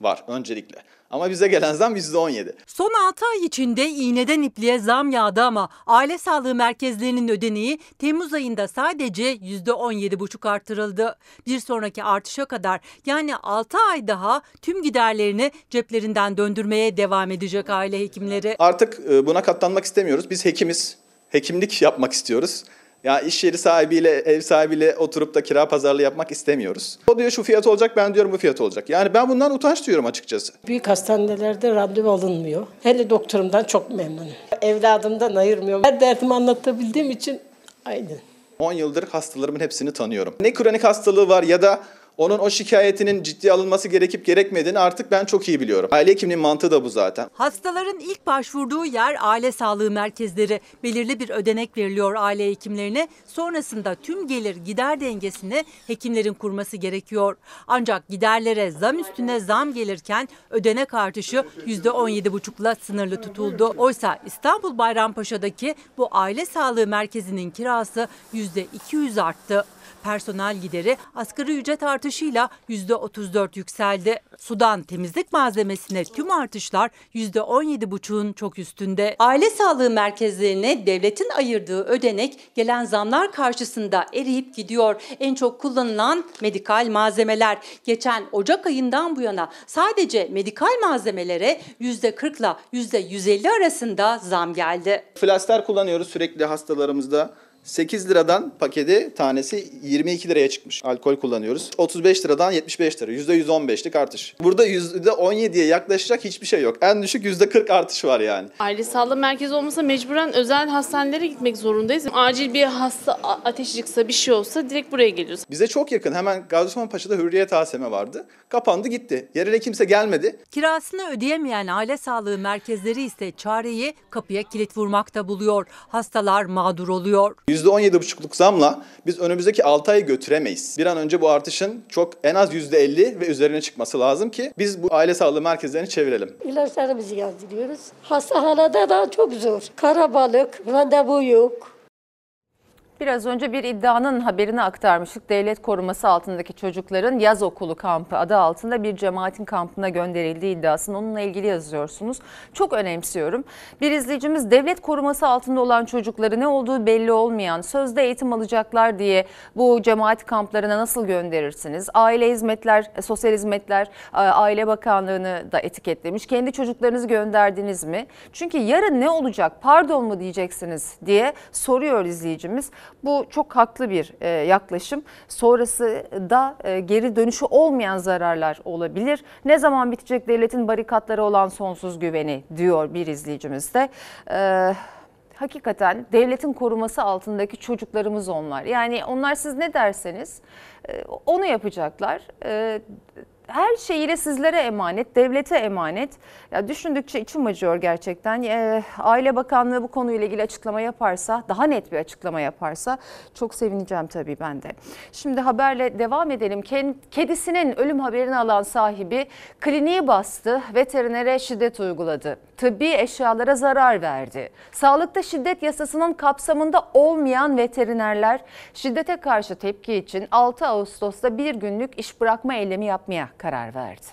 var öncelikle. Ama bize gelen zam yüzde on yedi. Son altı ay içinde iğneden ipliğe zam yağdı ama aile sağlığı merkezlerinin ödeneği Temmuz ayında sadece yüzde on yedi buçuk artırıldı. Bir sonraki artışa kadar, yani altı ay daha tüm giderlerini ceplerinden döndürmeye devam edecek aile hekimleri. Artık buna katlanmak istemiyoruz. Biz hekimiz, hekimlik yapmak istiyoruz. Ya iş yeri sahibiyle, ev sahibiyle oturup da kira pazarlığı yapmak istemiyoruz. O diyor şu fiyat olacak, ben diyorum bu fiyat olacak. Yani ben bundan utanç duyuyorum açıkçası. Büyük hastanelerde randevu alınmıyor. Hele doktorumdan çok memnunum. Evladımdan ayırmıyorum. Her derdimi anlatabildiğim için aynen. on yıldır hastalarımın hepsini tanıyorum. Ne kronik hastalığı var ya da onun o şikayetinin ciddiye alınması gerekip gerekmediğini artık ben çok iyi biliyorum. Aile hekimliğinin mantığı da bu zaten. Hastaların ilk başvurduğu yer aile sağlığı merkezleri. Belirli bir ödenek veriliyor aile hekimlerine. Sonrasında tüm gelir gider dengesini hekimlerin kurması gerekiyor. Ancak giderlere zam üstüne zam gelirken ödenek artışı yüzde on yedi buçukla sınırlı tutuldu. Oysa İstanbul Bayrampaşa'daki bu aile sağlığı merkezinin kirası yüzde iki yüz arttı. Personel gideri asgari ücret artışıyla yüzde otuz dört yükseldi. Sudan temizlik malzemesine tüm artışlar yüzde on yedi buçuğun çok üstünde. Aile sağlığı merkezlerine devletin ayırdığı ödenek gelen zamlar karşısında eriyip gidiyor. En çok kullanılan medikal malzemeler. Geçen Ocak ayından bu yana sadece medikal malzemelere yüzde kırkla yüzde yüz elli arasında zam geldi. Flaster kullanıyoruz sürekli hastalarımızda. sekiz liradan paketi tanesi yirmi iki liraya çıkmış. Alkol kullanıyoruz. otuz beş liradan yetmiş beş lira. yüzde yüz on beşlik artış. Burada yüzde on yediye yaklaşacak hiçbir şey yok. En düşük yüzde kırk artış var yani. Aile sağlığı merkezi olmasa mecburen özel hastanelere gitmek zorundayız. Acil bir hasta ateşi çıksa, bir şey olsa direkt buraya geliyoruz. Bize çok yakın hemen Gaziosmanpaşa'da Hürriyet A S M vardı. Kapandı gitti. Yerine kimse gelmedi. Kirasını ödeyemeyen aile sağlığı merkezleri ise çareyi kapıya kilit vurmakta buluyor. Hastalar mağdur oluyor. yüzde on yedi buçukluk zamla biz önümüzdeki altı ayı götüremeyiz. Bir an önce bu artışın çok en az yüzde elli ve üzerine çıkması lazım ki biz bu aile sağlığı merkezlerini çevirelim. İlaçlarımızı yazdırıyoruz. Hastahanede daha çok zor. Karabalık, randevu yok. Biraz önce bir iddianın haberini aktarmıştık. Devlet koruması altındaki çocukların yaz okulu kampı adı altında bir cemaatin kampına gönderildiği iddiasını onunla ilgili yazıyorsunuz. Çok önemsiyorum. Bir izleyicimiz devlet koruması altında olan çocukları ne olduğu belli olmayan, sözde eğitim alacaklar diye bu cemaat kamplarına nasıl gönderirsiniz? Aile hizmetler, sosyal hizmetler, Aile Bakanlığı'nı da etiketlemiş. Kendi çocuklarınızı gönderdiniz mi? Çünkü yarın ne olacak? Pardon mu diyeceksiniz diye soruyor izleyicimiz. Bu çok haklı bir yaklaşım. Sonrası da geri dönüşü olmayan zararlar olabilir. Ne zaman bitecek devletin barikatları olan sonsuz güveni diyor bir izleyicimiz de. Ee, hakikaten devletin koruması altındaki çocuklarımız onlar. Yani onlar siz ne derseniz onu yapacaklar. Ee, Her şeyiyle sizlere emanet, devlete emanet. Ya düşündükçe içim acıyor gerçekten. E, Aile Bakanlığı bu konuyla ilgili açıklama yaparsa, daha net bir açıklama yaparsa çok sevineceğim tabii ben de. Şimdi haberle devam edelim. Kedisinin ölüm haberini alan sahibi kliniği bastı, veterinere şiddet uyguladı. Tıbbi eşyalara zarar verdi. Sağlıkta şiddet yasasının kapsamında olmayan veterinerler şiddete karşı tepki için altı Ağustos'ta bir günlük iş bırakma eylemi yapmaya karar verdi.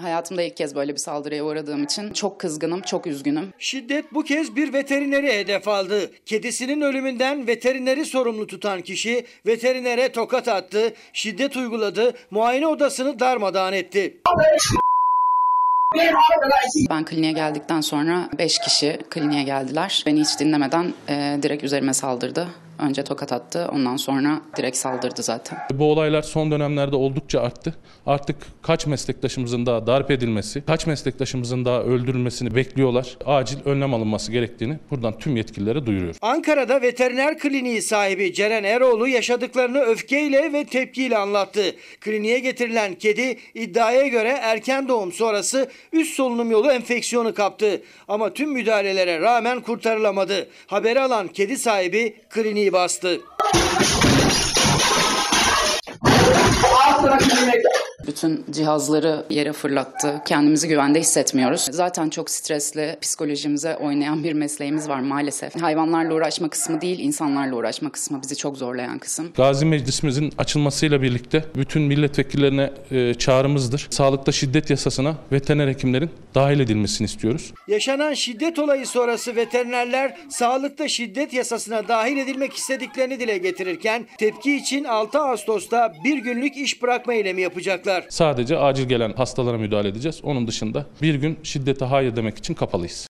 Hayatımda ilk kez böyle bir saldırıya uğradığım için çok kızgınım, çok üzgünüm. Şiddet bu kez bir veterineri hedef aldı. Kedisinin ölümünden veterineri sorumlu tutan kişi veterinere tokat attı, şiddet uyguladı, muayene odasını darmadağın etti. Ben kliniğe geldikten sonra beş kişi kliniğe geldiler. Beni hiç dinlemeden e, direkt üzerime saldırdı. Önce tokat attı, ondan sonra direkt saldırdı zaten. Bu olaylar son dönemlerde oldukça arttı. Artık kaç meslektaşımızın daha darp edilmesi, kaç meslektaşımızın daha öldürülmesini bekliyorlar. Acil önlem alınması gerektiğini buradan tüm yetkililere duyuruyoruz. Ankara'da veteriner kliniği sahibi Ceren Eroğlu yaşadıklarını öfkeyle ve tepkiyle anlattı. Kliniğe getirilen kedi iddiaya göre erken doğum sonrası üst solunum yolu enfeksiyonu kaptı. Ama tüm müdahalelere rağmen kurtarılamadı. Haberi alan kedi sahibi kliniği bastı. Bütün cihazları yere fırlattı. Kendimizi güvende hissetmiyoruz. Zaten çok stresli, psikolojimize oynayan bir mesleğimiz var maalesef. Hayvanlarla uğraşma kısmı değil, insanlarla uğraşma kısmı bizi çok zorlayan kısım. Gazi Meclisimizin açılmasıyla birlikte bütün milletvekillerine çağrımızdır. Sağlıkta şiddet yasasına veteriner hekimlerin dahil edilmesini istiyoruz. Yaşanan şiddet olayı sonrası veterinerler sağlıkta şiddet yasasına dahil edilmek istediklerini dile getirirken tepki için altı Ağustos'ta bir günlük iş bırakma eylemi yapacaklar. Sadece acil gelen hastalara müdahale edeceğiz. Onun dışında bir gün şiddete hayır demek için kapalıyız.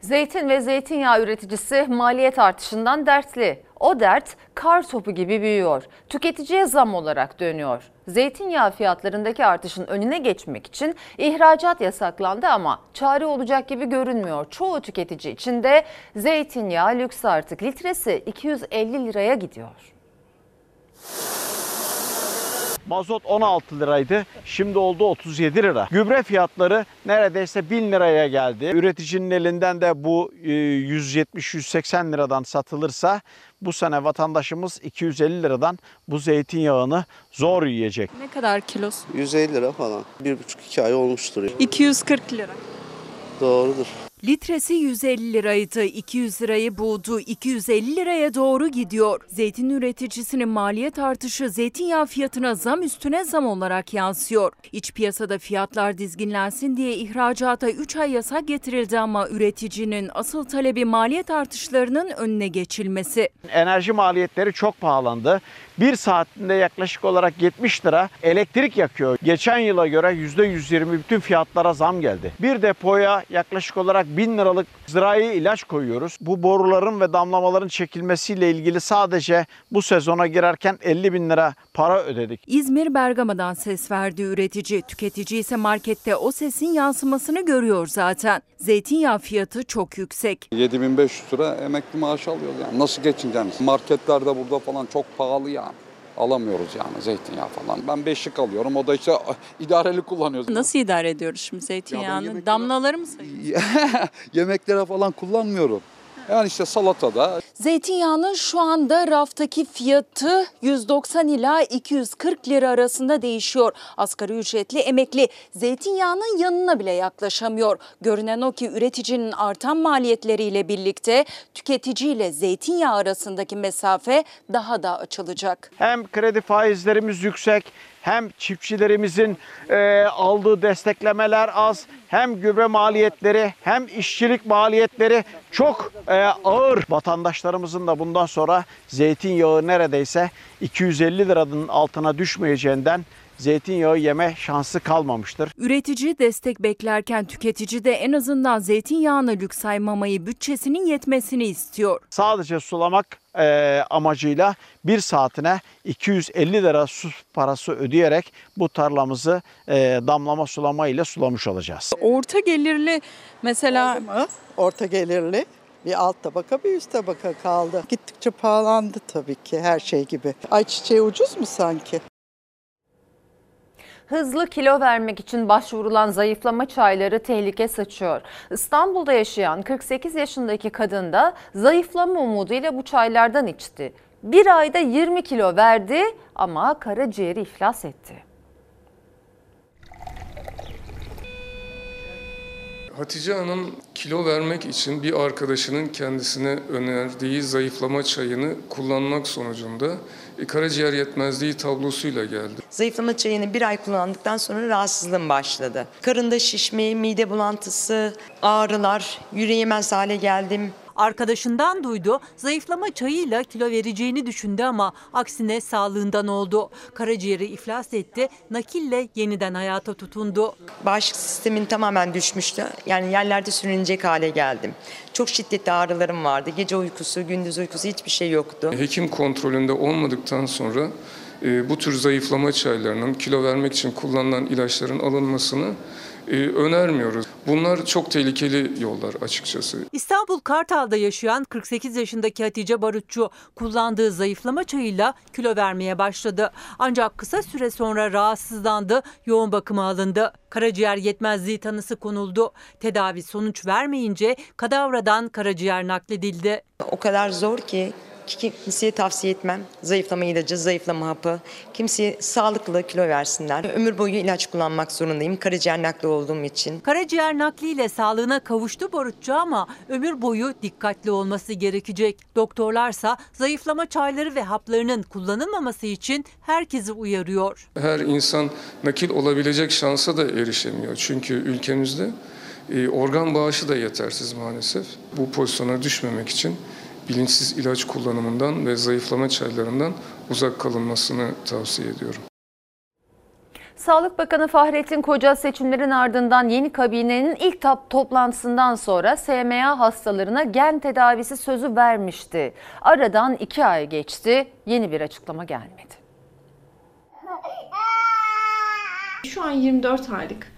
Zeytin ve zeytinyağı üreticisi maliyet artışından dertli. O dert kar topu gibi büyüyor. Tüketiciye zam olarak dönüyor. Zeytinyağı fiyatlarındaki artışın önüne geçmek için ihracat yasaklandı ama çare olacak gibi görünmüyor. Çoğu tüketici için de zeytinyağı lüks artık. Litresi iki yüz elli liraya gidiyor. Mazot on altı liraydı, şimdi oldu otuz yedi lira. Gübre fiyatları neredeyse bin liraya geldi. Üreticinin elinden de bu yüz yetmiş yüz seksen liradan satılırsa bu sene vatandaşımız iki yüz elli liradan bu zeytinyağını zor yiyecek. Ne kadar kilosu? yüz elli lira falan. bir buçuk iki ay olmuştur. iki yüz kırk lira. Doğrudur. Litresi yüz elli liraydı, iki yüz lirayı buldu, iki yüz elli liraya doğru gidiyor. Zeytin üreticisinin maliyet artışı zeytinyağı fiyatına zam üstüne zam olarak yansıyor. İç piyasada fiyatlar dizginlensin diye ihracata üç ay yasak getirildi ama üreticinin asıl talebi maliyet artışlarının önüne geçilmesi. Enerji maliyetleri çok pahalandı. Bir saatinde yaklaşık olarak yetmiş lira elektrik yakıyor. Geçen yıla göre yüzde yüz yirmi bütün fiyatlara zam geldi. Bir depoya yaklaşık olarak bin liralık zirai ilaç koyuyoruz. Bu boruların ve damlamaların çekilmesiyle ilgili sadece bu sezona girerken elli bin lira para ödedik. İzmir Bergama'dan ses verdi üretici. Tüketici ise markette o sesin yansımasını görüyor zaten. Zeytinyağı fiyatı çok yüksek. yedi bin beş yüz lira emekli maaşı alıyoruz. Yani. Nasıl geçineceğiz? Marketlerde burada falan çok pahalı ya. Alamıyoruz yani zeytinyağı falan. Ben beşlik alıyorum. O da işte idareli kullanıyoruz. Nasıl idare ediyoruz şimdi zeytinyağını? Ya yemeklere... Damlaları mı sayıyorsun? Yemeklere falan kullanmıyorum. Yani işte salatada. Zeytinyağının şu anda raftaki fiyatı yüz doksan ila iki yüz kırk lira arasında değişiyor. Asgari ücretli emekli zeytinyağının yanına bile yaklaşamıyor. Görünen o ki üreticinin artan maliyetleriyle birlikte tüketiciyle zeytinyağı arasındaki mesafe daha da açılacak. Hem kredi faizlerimiz yüksek, hem çiftçilerimizin e, aldığı desteklemeler az, hem gübre maliyetleri, hem işçilik maliyetleri çok e, ağır. Vatandaşlarımızın da bundan sonra zeytinyağı neredeyse iki yüz elli liranın altına düşmeyeceğinden zeytinyağı yeme şansı kalmamıştır. Üretici destek beklerken tüketici de en azından zeytinyağını lüks saymamayı, bütçesinin yetmesini istiyor. Sadece sulamak e, amacıyla bir saatine iki yüz elli lira su parası ödeyerek bu tarlamızı e, damlama sulama ile sulamış olacağız. Orta gelirli mesela... Orta gelirli. Bir alt tabaka bir üst tabaka kaldı. Gittikçe pahalandı tabii ki, her şey gibi. Ayçiçeği ucuz mu sanki? Hızlı kilo vermek için başvurulan zayıflama çayları tehlike saçıyor. İstanbul'da yaşayan kırk sekiz yaşındaki kadın da zayıflama umuduyla bu çaylardan içti. Bir ayda yirmi kilo verdi ama karaciğeri iflas etti. Hatice Hanım kilo vermek için bir arkadaşının kendisine önerdiği zayıflama çayını kullanmak sonucunda karaciğer yetmezliği tablosuyla geldi. Zayıflama çayını bir ay kullandıktan sonra rahatsızlığım başladı. Karında şişme, mide bulantısı, ağrılar, yürüyemez hale geldim. Arkadaşından duydu, zayıflama çayıyla kilo vereceğini düşündü ama aksine sağlığından oldu. Karaciğeri iflas etti, nakille yeniden hayata tutundu. Bağışıklık sistemin tamamen düşmüştü. Yani yerlerde sürünecek hale geldim. Çok şiddetli ağrılarım vardı. Gece uykusu, gündüz uykusu, hiçbir şey yoktu. Hekim kontrolünde olmadıktan sonra e, bu tür zayıflama çaylarının, kilo vermek için kullanılan ilaçların alınmasını önermiyoruz. Bunlar çok tehlikeli yollar açıkçası. İstanbul Kartal'da yaşayan kırk sekiz yaşındaki Hatice Barutçu kullandığı zayıflama çayıyla kilo vermeye başladı. Ancak kısa süre sonra rahatsızlandı, yoğun bakıma alındı. Karaciğer yetmezliği tanısı konuldu. Tedavi sonuç vermeyince kadavradan karaciğer nakledildi. O kadar zor ki kimseye tavsiye etmem. Zayıflama ilacı, zayıflama hapı. Kimseye sağlıklı kilo versinler. Ömür boyu ilaç kullanmak zorundayım karaciğer nakli olduğum için. Karaciğer nakliyle sağlığına kavuştu Barutçu ama ömür boyu dikkatli olması gerekecek. Doktorlarsa zayıflama çayları ve haplarının kullanılmaması için herkesi uyarıyor. Her insan nakil olabilecek şansa da erişemiyor. Çünkü ülkemizde organ bağışı da yetersiz maalesef. Bu pozisyona düşmemek için bilinçsiz ilaç kullanımından ve zayıflama çaylarından uzak kalınmasını tavsiye ediyorum. Sağlık Bakanı Fahrettin Koca seçimlerin ardından yeni kabinenin ilk toplantısından sonra S M A hastalarına gen tedavisi sözü vermişti. Aradan iki ay geçti, yeni bir açıklama gelmedi. Şu an yirmi dört aylık.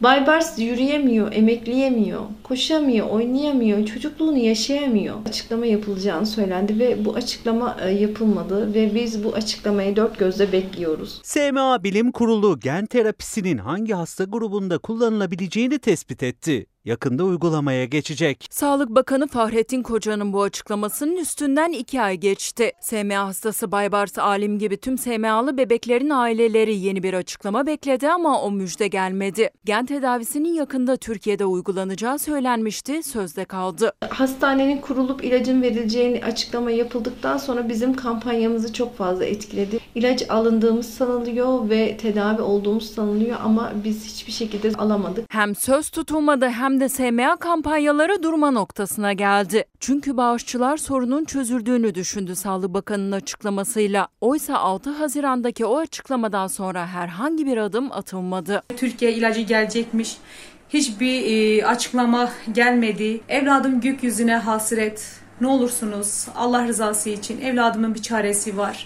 Baybars yürüyemiyor, emekleyemiyor, koşamıyor, oynayamıyor, çocukluğunu yaşayamıyor. Açıklama yapılacağını söylendi ve bu açıklama yapılmadı ve biz bu açıklamayı dört gözle bekliyoruz. S M A Bilim Kurulu gen terapisinin hangi hasta grubunda kullanılabileceğini tespit etti. Yakında uygulamaya geçecek. Sağlık Bakanı Fahrettin Koca'nın bu açıklamasının üstünden iki ay geçti. S M A hastası Baybars Alim gibi tüm S M A'lı bebeklerin aileleri yeni bir açıklama bekledi ama o müjde gelmedi. Gen tedavisinin yakında Türkiye'de uygulanacağı söylenmişti, sözde kaldı. Hastanenin kurulup ilacın verileceğini açıklama yapıldıktan sonra bizim kampanyamızı çok fazla etkiledi. İlaç alındığımız sanılıyor ve tedavi olduğumuz sanılıyor ama biz hiçbir şekilde alamadık. Hem söz tutulmadı hem de S M A kampanyaları durma noktasına geldi. Çünkü bağışçılar sorunun çözüldüğünü düşündü Sağlık Bakanı'nın açıklamasıyla. Oysa altı Haziran'daki o açıklamadan sonra herhangi bir adım atılmadı. Türkiye ilacı gelecekmiş. Hiçbir e, açıklama gelmedi. Evladım gökyüzüne hasret. Ne olursunuz Allah rızası için evladımın bir çaresi var.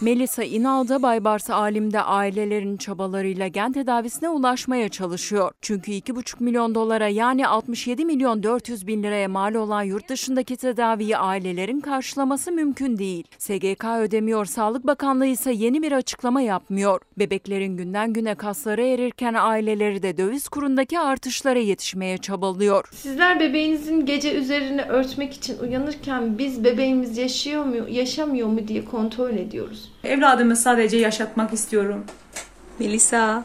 Melisa İnal da Baybars Alim'de ailelerin çabalarıyla gen tedavisine ulaşmaya çalışıyor. Çünkü iki buçuk milyon dolara yani altmış yedi milyon dört yüz bin liraya mal olan yurt dışındaki tedaviyi ailelerin karşılaması mümkün değil. S G K ödemiyor, Sağlık Bakanlığı ise yeni bir açıklama yapmıyor. Bebeklerin günden güne kasları erirken aileleri de döviz kurundaki artışlara yetişmeye çabalıyor. Sizler bebeğinizin gece üzerine örtmek için uyanırken biz bebeğimiz yaşıyor mu, yaşamıyor mu diye kontrol ediyoruz. Evladımı sadece yaşatmak istiyorum. Melisa.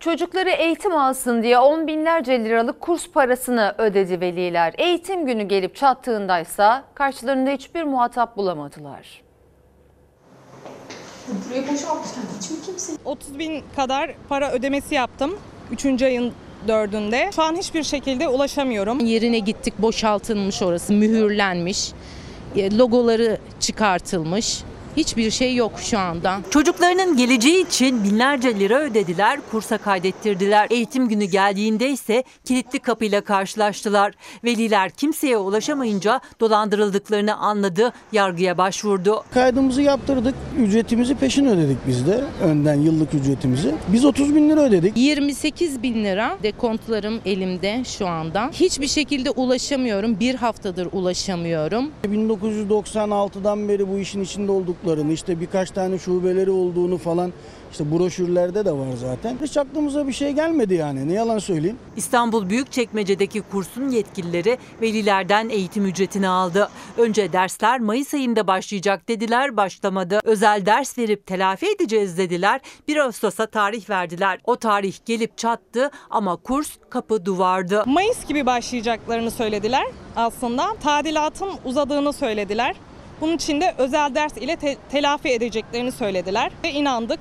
Çocukları eğitim alsın diye on binlerce liralık kurs parasını ödedi veliler. Eğitim günü gelip çattığındaysa karşılarında hiçbir muhatap bulamadılar. Buraya boşaltmışlar. Hiç mi kimse? otuz bin kadar para ödemesi yaptım. Üçüncü ayın dördünde. Şu an hiçbir şekilde ulaşamıyorum. Yerine gittik, boşaltılmış orası, mühürlenmiş, logoları çıkartılmış. Hiçbir şey yok şu anda. Çocuklarının geleceği için binlerce lira ödediler, kursa kaydettirdiler. Eğitim günü geldiğinde ise kilitli kapıyla karşılaştılar. Veliler kimseye ulaşamayınca dolandırıldıklarını anladı, yargıya başvurdu. Kaydımızı yaptırdık, ücretimizi peşin ödedik biz de, önden yıllık ücretimizi. Biz otuz bin lira ödedik. yirmi sekiz bin lira dekontlarım elimde şu anda. Hiçbir şekilde ulaşamıyorum, bir haftadır ulaşamıyorum. bin dokuz yüz doksan altıdan beri bu işin içinde olduk. İşte birkaç tane şubeleri olduğunu falan işte broşürlerde de var zaten. Hiç aklımıza bir şey gelmedi yani, ne yalan söyleyeyim. İstanbul Büyükçekmece'deki kursun yetkilileri velilerden eğitim ücretini aldı. Önce dersler Mayıs ayında başlayacak dediler, başlamadı. Özel ders verip telafi edeceğiz dediler. bir Ağustos'a tarih verdiler. O tarih gelip çattı ama kurs kapı duvardı. Mayıs gibi başlayacaklarını söylediler aslında. Tadilatın uzadığını söylediler. Bunun için de özel ders ile te- telafi edeceklerini söylediler ve inandık.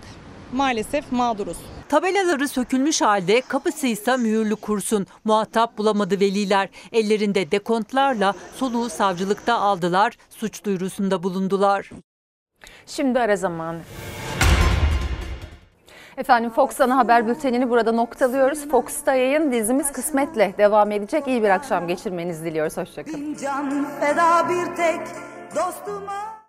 Maalesef mağduruz. Tabelaları sökülmüş halde, kapısıysa mühürlü kursun. Muhatap bulamadı veliler. Ellerinde dekontlarla soluğu savcılıkta aldılar, suç duyurusunda bulundular. Şimdi ara zamanı. Efendim, Fox Ana Haber Bülteni'ni burada noktalıyoruz. Fox'ta yayın dizimiz kısmetle devam edecek. İyi bir akşam geçirmenizi diliyoruz. Hoşçakalın. Can feda bir tek dostuma.